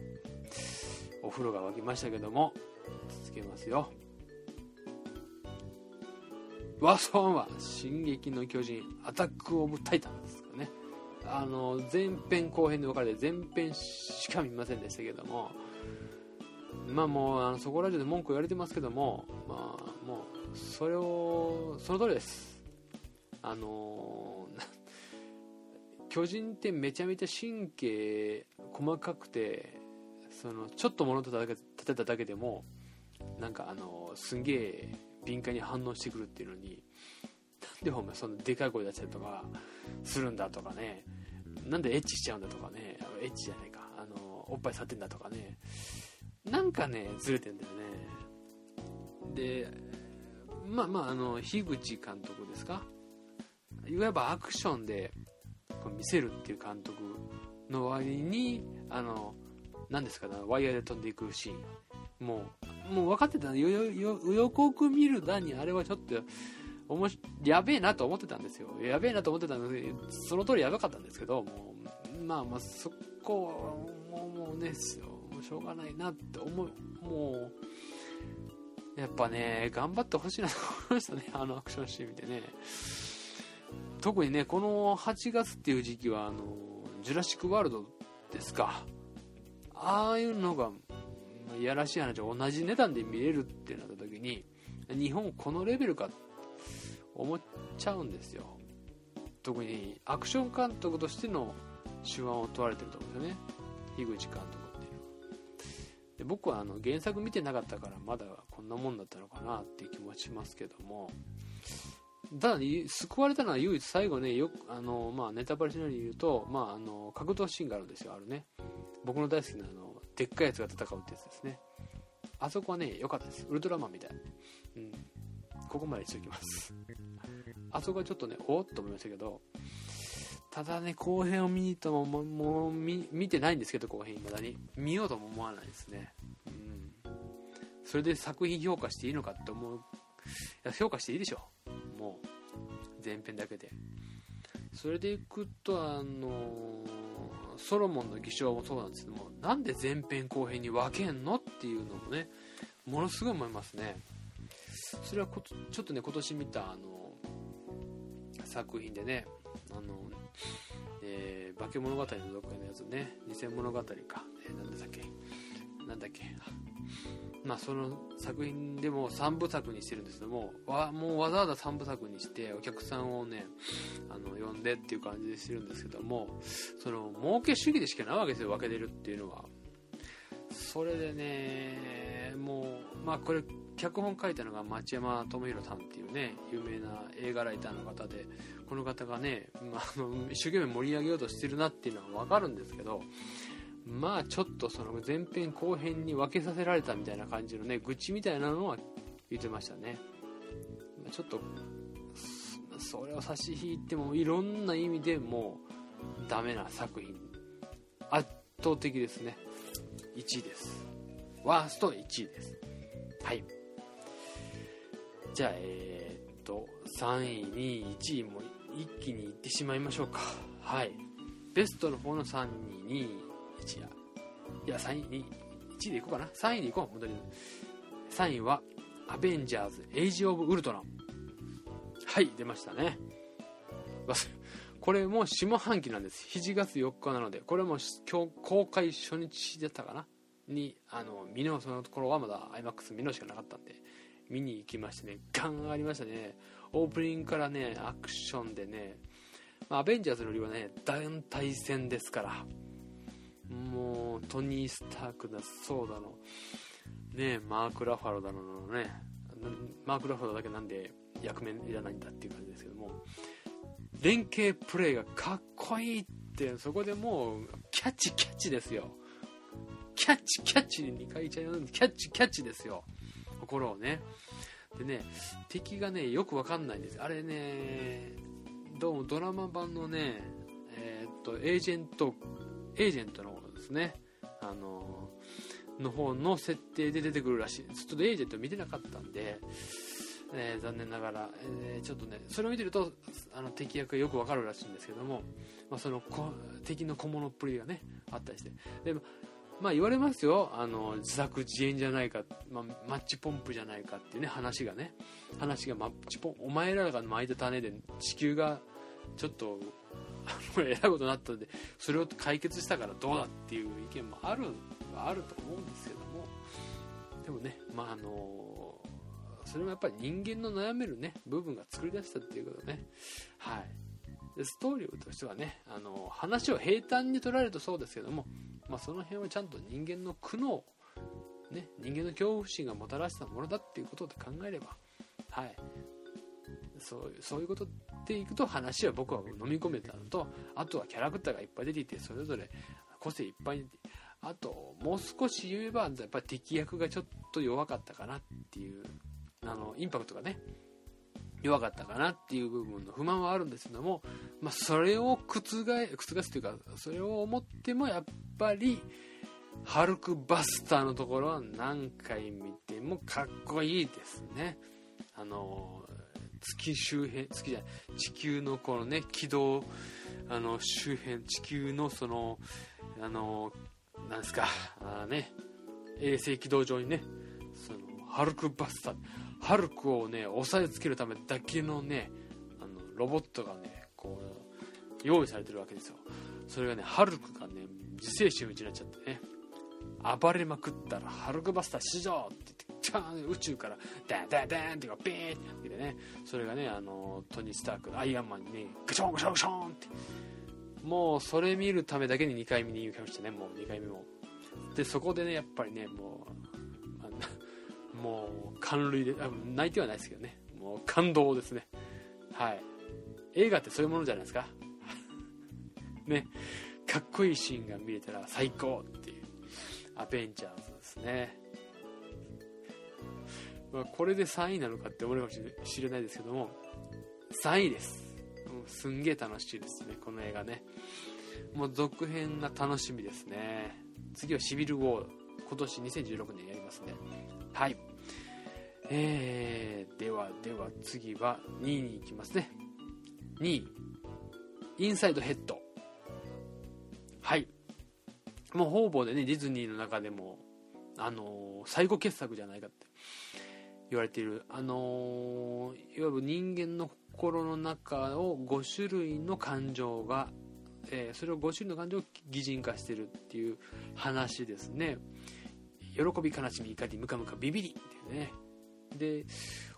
お風呂が沸きましたけども続けますよ。ワーストワンは進撃の巨人アタックオブタイタンですかね。あの前編後編で分かれて前編しか見ませんでしたけども、まあもうあのそこら中で文句言われてますけども、まあもうそれをその通りです。あの巨人ってめちゃめちゃ神経細かくて、そのちょっと物立てただけでもなんかあのすんげえ敏感に反応してくるっていうのに、なんでお前そんなでかい声出したりとかするんだとかね、なんでエッチしちゃうんだとかね、エッチじゃないかあのおっぱい触ってんだとかね、なんかねずれてんだよね。でまあまああの樋口監督ですか、いわばアクションで見せるっていう監督の割にあの何ですかね、ワイヤーで飛んでいくシーンもう、もう分かってた。予告見るだにあれはちょっとおもしやべえなと思ってたんですよ。やべえなと思ってたんです。その通りやばかったんですけども、まあまあそこはもう、もうねですよ、もうしょうがないなって思う。もうやっぱね頑張ってほしいなと思いましたね、あのアクションシーン見てね。特にねこのはちがつっていう時期はあのジュラシックワールドですか、ああいうのがいやらしい話同じ値段で見れるってなった時に日本このレベルかって思っちゃうんですよ。特にアクション監督としての手腕を問われてると思うんですよね、樋口監督っていう。で僕はあの原作見てなかったからまだこんなもんだったのかなっていう気もしますけども、ただ救われたのは唯一最後ね、よくあの、まあ、ネタバレしないように言うと、まあ、あの格闘シーンがあるんですよ。あるね僕の大好きなあのでっかいやつが戦うってやつですね。あそこはね良かったです、ウルトラマンみたいな、うん、ここまでしておきます。あそこはちょっとねおっと思いましたけど、ただね後編を見に行ったもももう 見, 見てないんですけど、後編未だに見ようとも思わないですね、うん、それで作品評価していいのかって思う。いや評価していいでしょ、もう前編だけで。それでいくとあのー、ソロモンの偽証もそうなんですけども、なんで前編後編に分けんのっていうのもねものすごい思いますね。それはこちょっとね今年見たあの作品でね、あの、えー、化け物語のどっかのやつね、偽物語か、えー、なんだっけなんだっけまあその作品でもさんぶ作にしてるんですけども、わもうわざわざさんぶ作にしてお客さんをねあの呼んでっていう感じでしてるんですけども、その儲け主義でしかないわけですよ、分けてるっていうのは。それでねもうまあこれ脚本書いたのが町山智博さんっていうね有名な映画ライターの方で、この方がね、まあ、一生懸命盛り上げようとしてるなっていうのは分かるんですけど、まあちょっとその前編後編に分けさせられたみたいな感じのね愚痴みたいなのは言ってましたね。ちょっとそれを差し引いてもいろんな意味でもうダメな作品、圧倒的ですね。いちいです、ワーストいちいです。はい、じゃあえー、っとさんいにい、いちいも一気にいってしまいましょうか。はい、ベストの方のさんいにいいちいやいやさんいにいいちいでいこうかな、さんいでいこう。戻りさんいはアベンジャーズエイジオブウルトラン。はい、出ましたね。これも下半期なんです。しちがつよっかなので、これも今日公開初日だったかなにあの見直すのところはまだ アイマックス 見直しかなかったんで見に行きましてね、ガン上がりましたね。オープニングからねアクションでね、まあ、アベンジャーズの理由はね団体戦ですから、もうトニー・スタークだそうだのね、マーク・ラファロだののね、マーク・ラファロだけなんで役目いらないんだっていう感じですけども、連携プレーがかっこいいって、そこでもうキャッチキャッチですよ、キャッチキャッチでにかいちゃいます、キャッチキャッチですよ、心をね。でね敵がねよくわかんないんです。あれねどうもドラマ版のねえー、っとエージェントエージェントの方ですね、あのー、の方の設定で出てくるらしいです。ちょっとエージェント見てなかったんで、えー、残念ながら、えー、ちょっとねそれを見てるとあの敵役がよくわかるらしいんですけども、まあ、その敵の小物っぷりがねあったりして、でまあ言われますよ、あの自作自演じゃないか、まあ、マッチポンプじゃないかっていうね話がね話がマッチポンお前らが巻いた種で地球がちょっとえらいことになったのでそれを解決したからどうだっていう意見もあるはあると思うんですけども、でもねまああのそれもやっぱり人間の悩めるね部分が作り出したっていうことね、はい、でストーリーとしてはねあの話を平坦に取られるとそうですけども、まあ、その辺はちゃんと人間の苦悩、ね、人間の恐怖心がもたらしたものだっていうことで考えれば、はい、そういう、そういうことでいくと話は僕は飲み込めたのと、あとはキャラクターがいっぱい出ていてそれぞれ個性いっぱい出て、あともう少し言えばやっぱり敵役がちょっと弱かったかなっていう、あのインパクトがね弱かったかなっていう部分の不満はあるんですけども、まあ、それを覆覆すというかそれを思ってもやっぱりハルクバスターのところは何回見てもかっこいいですね。あの月周辺月じゃない地球のこのね軌道あの周辺地球のそのあのなんですかあね衛星軌道上にねそのハルクバスターハルクをね押さえつけるためだけのねあのロボットがねこう用意されてるわけですよ。それがねハルクがね自制心になっちゃってね暴れまくったらハルクバスター死上って言ってチャーン宇宙からダンダンダンってかピーンってでねそれがねあのトニー・スタークアイアンマンにねガションガションガションってもうそれ見るためだけににかいめに言いましたね。もうにかいめもでそこでねやっぱりねもうもう感涙で泣いてはないですけどねもう感動ですね。はい、映画ってそういうものじゃないですかね、かっこいいシーンが見れたら最高っていうアベンジャーズですね、まあ、これでさんいなのかって思うかもしれないですけどもさんいです。すんげえ楽しいですねこの映画ね。もう続編が楽しみですね。次はシビルウォー今年にせんじゅうろくねんやりますね。はい、えー、ではでは次はにいに行きますね。にいインサイドヘッド。はい、もう方々でねディズニーの中でもあのー、最後傑作じゃないかって言われているあのー、いわゆる人間の心の中をご種類の感情が、えー、それをご種類の感情を擬人化してるっていう話ですね。喜び悲しみ怒りムカムカビビリってね。で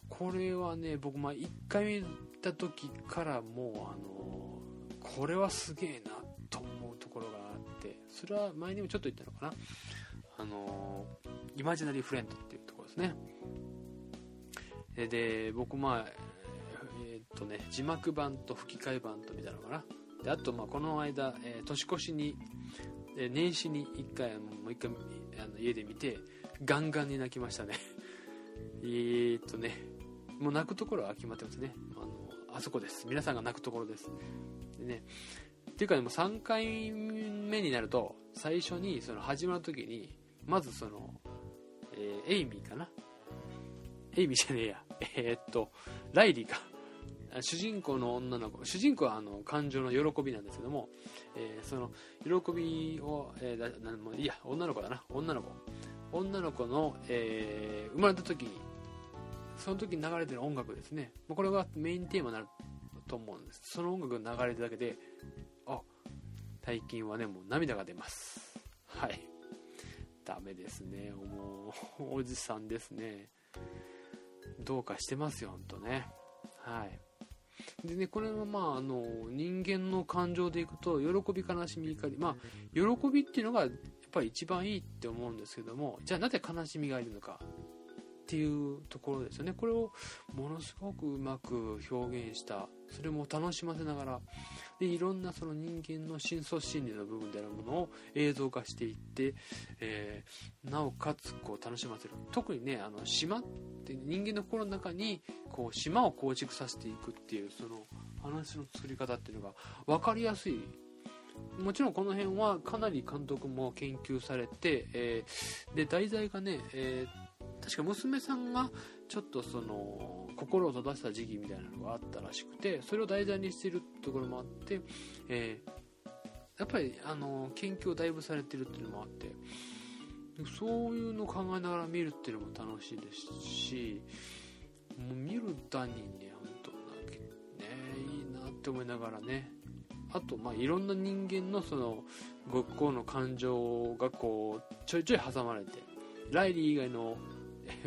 これはね僕まあいっかい見た時からもうあのこれはすげえなと思うところがあって、それは前にもちょっと言ったのかなあのイマジナリーフレンドっていうところですね。で, で僕まあえー、っとね字幕版と吹き替え版とみたいなのかな。であとまあこの間、えー、年越しに年始にいっかいもういっかいあの家で見てガンガンに泣きましたねえーっとねもう泣くところは決まってますね。あのあそこです、皆さんが泣くところですでね。っていうかでもさんかいめになると最初にその始まる時にまずその、えー、エイミーかなエイミーじゃねえやえー、っとライリーか主人公の女の子、主人公はあの感情の喜びなんですけども、えー、その喜びを、えー、だもういいや女の子だな女の子女の子の、えー、生まれた時にその時に流れてる音楽ですね。これがメインテーマになると思うんです。その音楽が流れてるだけであ最近はねもう涙が出ます。はい、ダメですねもうおじさんですね、どうかしてますよほんとね。はい、でね、これはまああの人間の感情でいくと喜び悲しみ怒り、まあ喜びっていうのがやっぱり一番いいって思うんですけども、じゃあなぜ悲しみがいるのかっていうところですよね。これをものすごくうまく表現した、それも楽しませながらでいろんなその人間の深層心理の部分であるものを映像化していって、えー、なおかつこう楽しませる。特にねあの島って人間の心の中にこう島を構築させていくっていうその話の作り方っていうのが分かりやすいもちろんこの辺はかなり監督も研究されて、えー、で題材がね、えー、確か娘さんがちょっとその心を閉ざした時期みたいなのがあったらしくて、それを題材にしているところもあって、えー、やっぱりあの研究をだいぶされているっていうのもあって、そういうのを考えながら見るっていうのも楽しいですし、もう見るだにね、本当ね、いいなって思いながらね。あと、まあいろんな人間のそのごっこの感情がこうちょいちょい挟まれて、ライリー以外の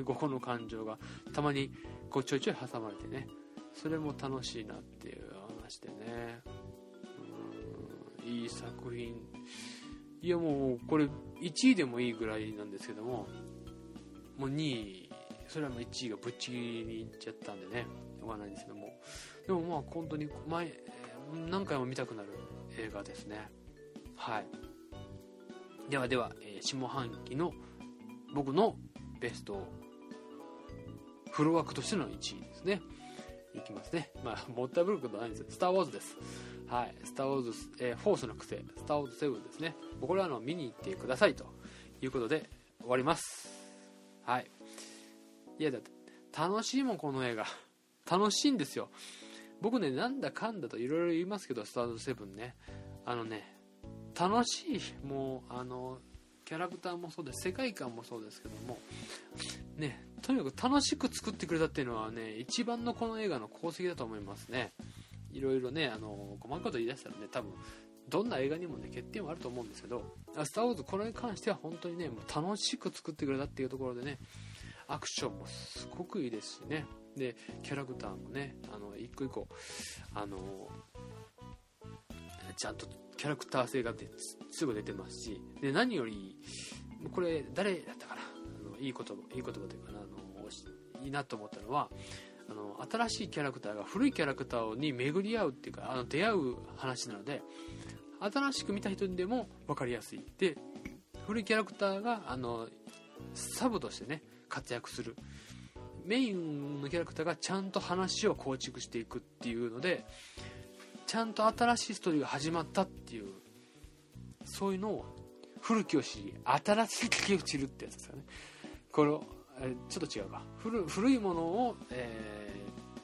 ごっこの感情がたまにこうちょいちょい挟まれてね、それも楽しいなっていう話でね、うーん、いい作品。いや、もうこれいちいでもいいぐらいなんですけども、もうにい、それはもういちいがぶっちぎりにいっちゃったんでね、わからないんですけども、でもまあ本当に前何回も見たくなる映画ですね。はい。ではでは、えー、下半期の僕のベストフロアクとしてのいちいですね。いきますね。まあもったいぶることはないんですよ。スターウォーズです。はい。スターウォーズ、えー、フォースの癖、スターウォーズセブンですね。これはあの見に行ってくださいということで終わります。はい。いやだって楽しいもん、この映画。楽しいんですよ。僕ね、なんだかんだといろいろ言いますけど、スターウォーズセブンね、あのね、楽しい、もうあのキャラクターもそうです、世界観もそうですけどもね、とにかく楽しく作ってくれたっていうのはね、一番のこの映画の功績だと思いますね。いろいろね、あの細かいこと言い出したらね、多分どんな映画にもね欠点はあると思うんですけど、スターウォーズこれに関しては本当にね、もう楽しく作ってくれたっていうところでね、アクションもすごくいいですしね、でキャラクターもね、あの一個一個あのちゃんとキャラクター性が出すぐ出てますし、で何よりこれ誰だったかな、あのいい言葉いい言葉というかな、あのいいなと思ったのは、あの新しいキャラクターが古いキャラクターに巡り合うっていうか、あの出会う話なので、新しく見た人にでも分かりやすいで、古いキャラクターがあのサブとしてね活躍する、メインのキャラクターがちゃんと話を構築していくっていうので、ちゃんと新しいストーリーが始まったっていう、そういうのを古きを知り新しきを知るってやつですよね。これをちょっと違うか、 古, 古いものを、え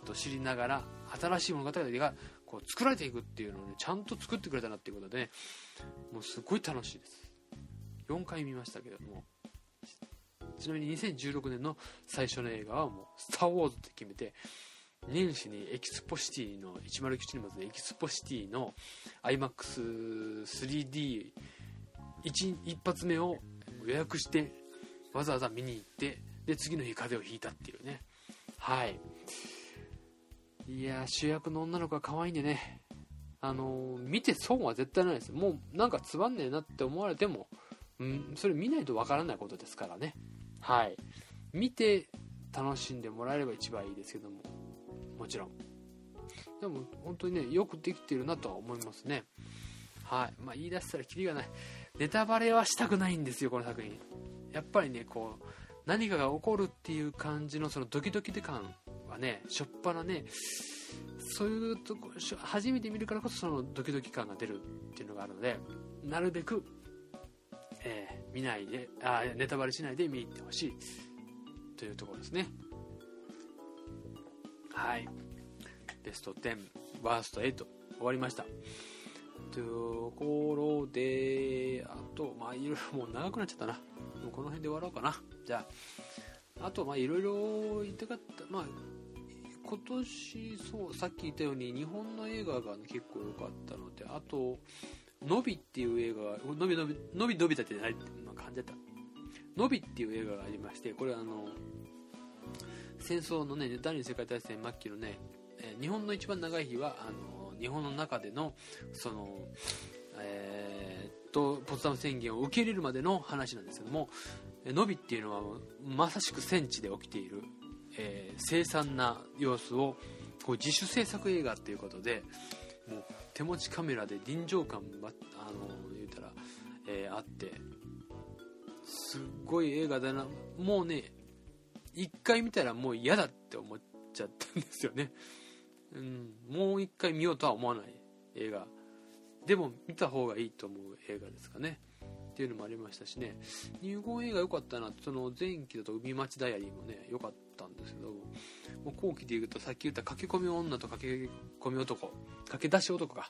ー、と知りながら新しい物語がこう作られていくっていうのを、ね、ちゃんと作ってくれたなっていうことで、ね、もうすごい楽しいです。よんかい見ましたけども、ちなみににせんじゅうろくねんの最初の映画はもうスターウォーズって決めて、年始にエキスポシティのいちまるきゅうシネマズでエキスポシティの アイマックススリーディー 一, 一発目を予約してわざわざ見に行って、で次の日風邪をひいたっていうね。はい。いや、主役の女の子が可愛いんでね、あのー、見て損は絶対ないです。もうなんかつまんねえなって思われても、うん、それ見ないとわからないことですからね。はい、見て楽しんでもらえれば一番いいですけども、もちろんでも本当にね、よくできてるなとは思いますね。はい、まあ、言い出したらキリがない。ネタバレはしたくないんですよ、この作品。やっぱりね、こう何かが起こるっていう感じのそのドキドキ感はね、しょっぱなね、そういうとこ初めて見るからこそそのドキドキ感が出るっていうのがあるので、なるべくえー、見ないで、あ、ネタバレしないで見に行ってほしいというところですね。はい。ベストじゅう、ワーストはち終わりました。というころで、あとまあいろいろもう長くなっちゃったな。もうこの辺で終わろうかな。じゃあ、あとまあいろいろ言いたかった、まあ今年、そう、さっき言ったように日本の映画が、ね、結構良かったので、あと。のびっていう映画が、のびのびのびのびだってないって感じだった。のびっていう映画がありまして、これはあの戦争のね、第二次世界大戦末期のね、えー、日本の一番長い日はあの日本の中でのその、えー、っとポツダム宣言を受け入れるまでの話なんですけども、のびっていうのはまさしく戦地で起きている、えー、凄惨な様子をこう自主制作映画ということで、もう手持ちカメラで臨場感ば、あの言うたら、えー、あって、すっごい映画だな。もうね、一回見たらもう嫌だって思っちゃったんですよね、うん、もう一回見ようとは思わない映画でも見た方がいいと思う映画ですかねっていうのもありましたしね。入門映画良かったな、その前期だと海町ダイアリーもね良かったんですけど、もう後期で言うとさっき言った駆け込み女と駆け込み男、駆け出し男か、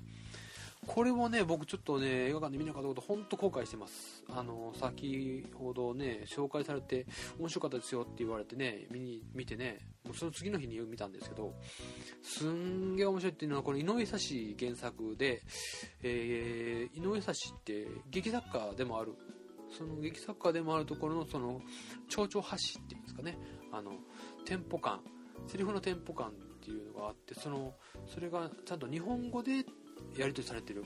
これもね僕ちょっとね映画館で見なかったこと本当後悔してます。あの先ほどね紹介されて面白かったですよって言われてね見に見てね、もうその次の日に見たんですけど、すんげえ面白いっていうのは、この井上久志原作で、えー、井上久志って劇作家でもある、その劇作家でもあるところのその蝶々発っていうんですかね、あのテンポ感、セリフのテンポ感っていうのがあって、そのそれがちゃんと日本語でやり取りされてる、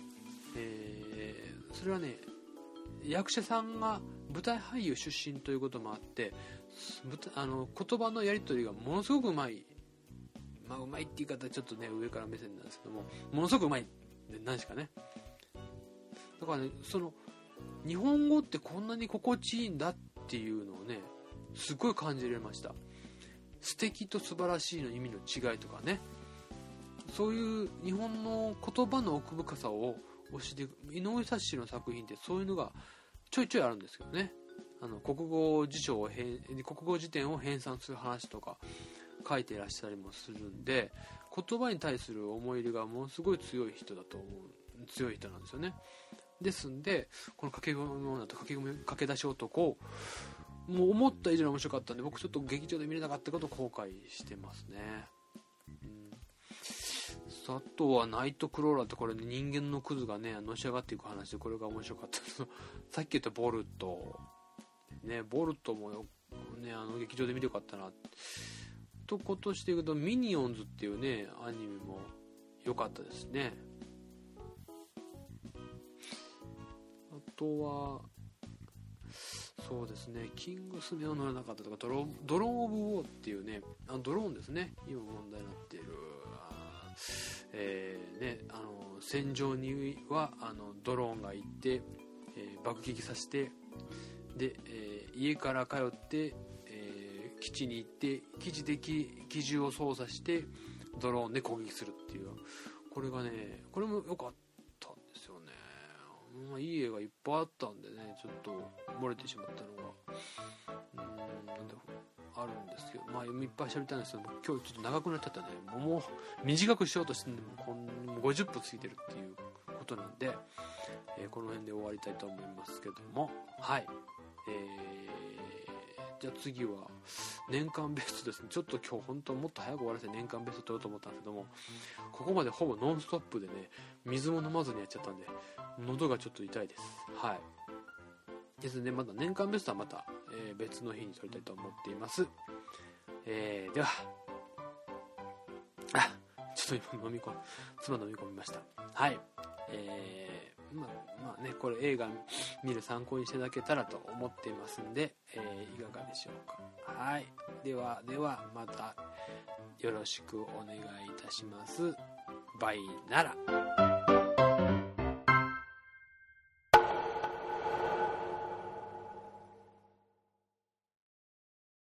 えー、それはね役者さんが舞台俳優出身ということもあって、あの言葉のやり取りがものすごくうまい、まあうまいって言い方はちょっとね上から目線なんですけども、ものすごくうまいで何ですかね。だからね、その日本語ってこんなに心地いいんだっていうのをねすごい感じられました。素敵と素晴らしいの意味の違いとかね、そういう日本の言葉の奥深さを教えて、井上久志の作品ってそういうのがちょいちょいあるんですけどね。あの国語辞書を編、国語辞典を編纂する話とか書いていらっしゃったりもするんで、言葉に対する思い入れがものすごい強い人だと思う、強い人なんですよね。ですんでこの駆け込み女と駆け込み駆け出し男、もう思った以上に面白かったんで、僕ちょっと劇場で見れなかったことを後悔してますね。あとはナイトクローラーって、これ、ね、人間のクズがねのし上がっていく話で、これが面白かったさっき言ったボルト、ね、ボルトも、ね、あの劇場で見てよかったなと。今年でいうとミニオンズっていうねアニメも良かったですね。あとはそうですね、キングスメを乗らなかったとか、ドロドローンオブウォーっていうね、あのドローンですね、今問題になっている、えーね、あの戦場にはあのドローンが行って、えー、爆撃させて、で、えー、家から通って、えー、基地に行って基地で機銃を操作してドローンで攻撃するっていう、これがね、これも良かったんですよね。まあ、いい映画いっぱいあったんでね、ちょっと漏れてしまったのがうーんなんだろうあるんですけど、まあ、いっぱい喋りたいんですけど、今日ちょっと長くなっちゃったね。もう短くしようとしてもこんごじゅっぷん過ぎてるっていうことなんで、えー、この辺で終わりたいと思いますけども、はい、えー、じゃあ次は年間ベストですね。ちょっと今日本当はもっと早く終わらせて年間ベスト取ろうと思ったんですけども、ここまでほぼノンストップでね水も飲まずにやっちゃったんで喉がちょっと痛いです。はいですので、また年間ベストはまた、えー、別の日に撮りたいと思っています。えー、では、あ、ちょっと今飲み込み、妻飲み込みました。はい。えー、まあ、まあね、これ映画見る参考にしていただけたらと思っていますんで、えー、いかがでしょうか。はい。では、では、またよろしくお願いいたします。バイなら。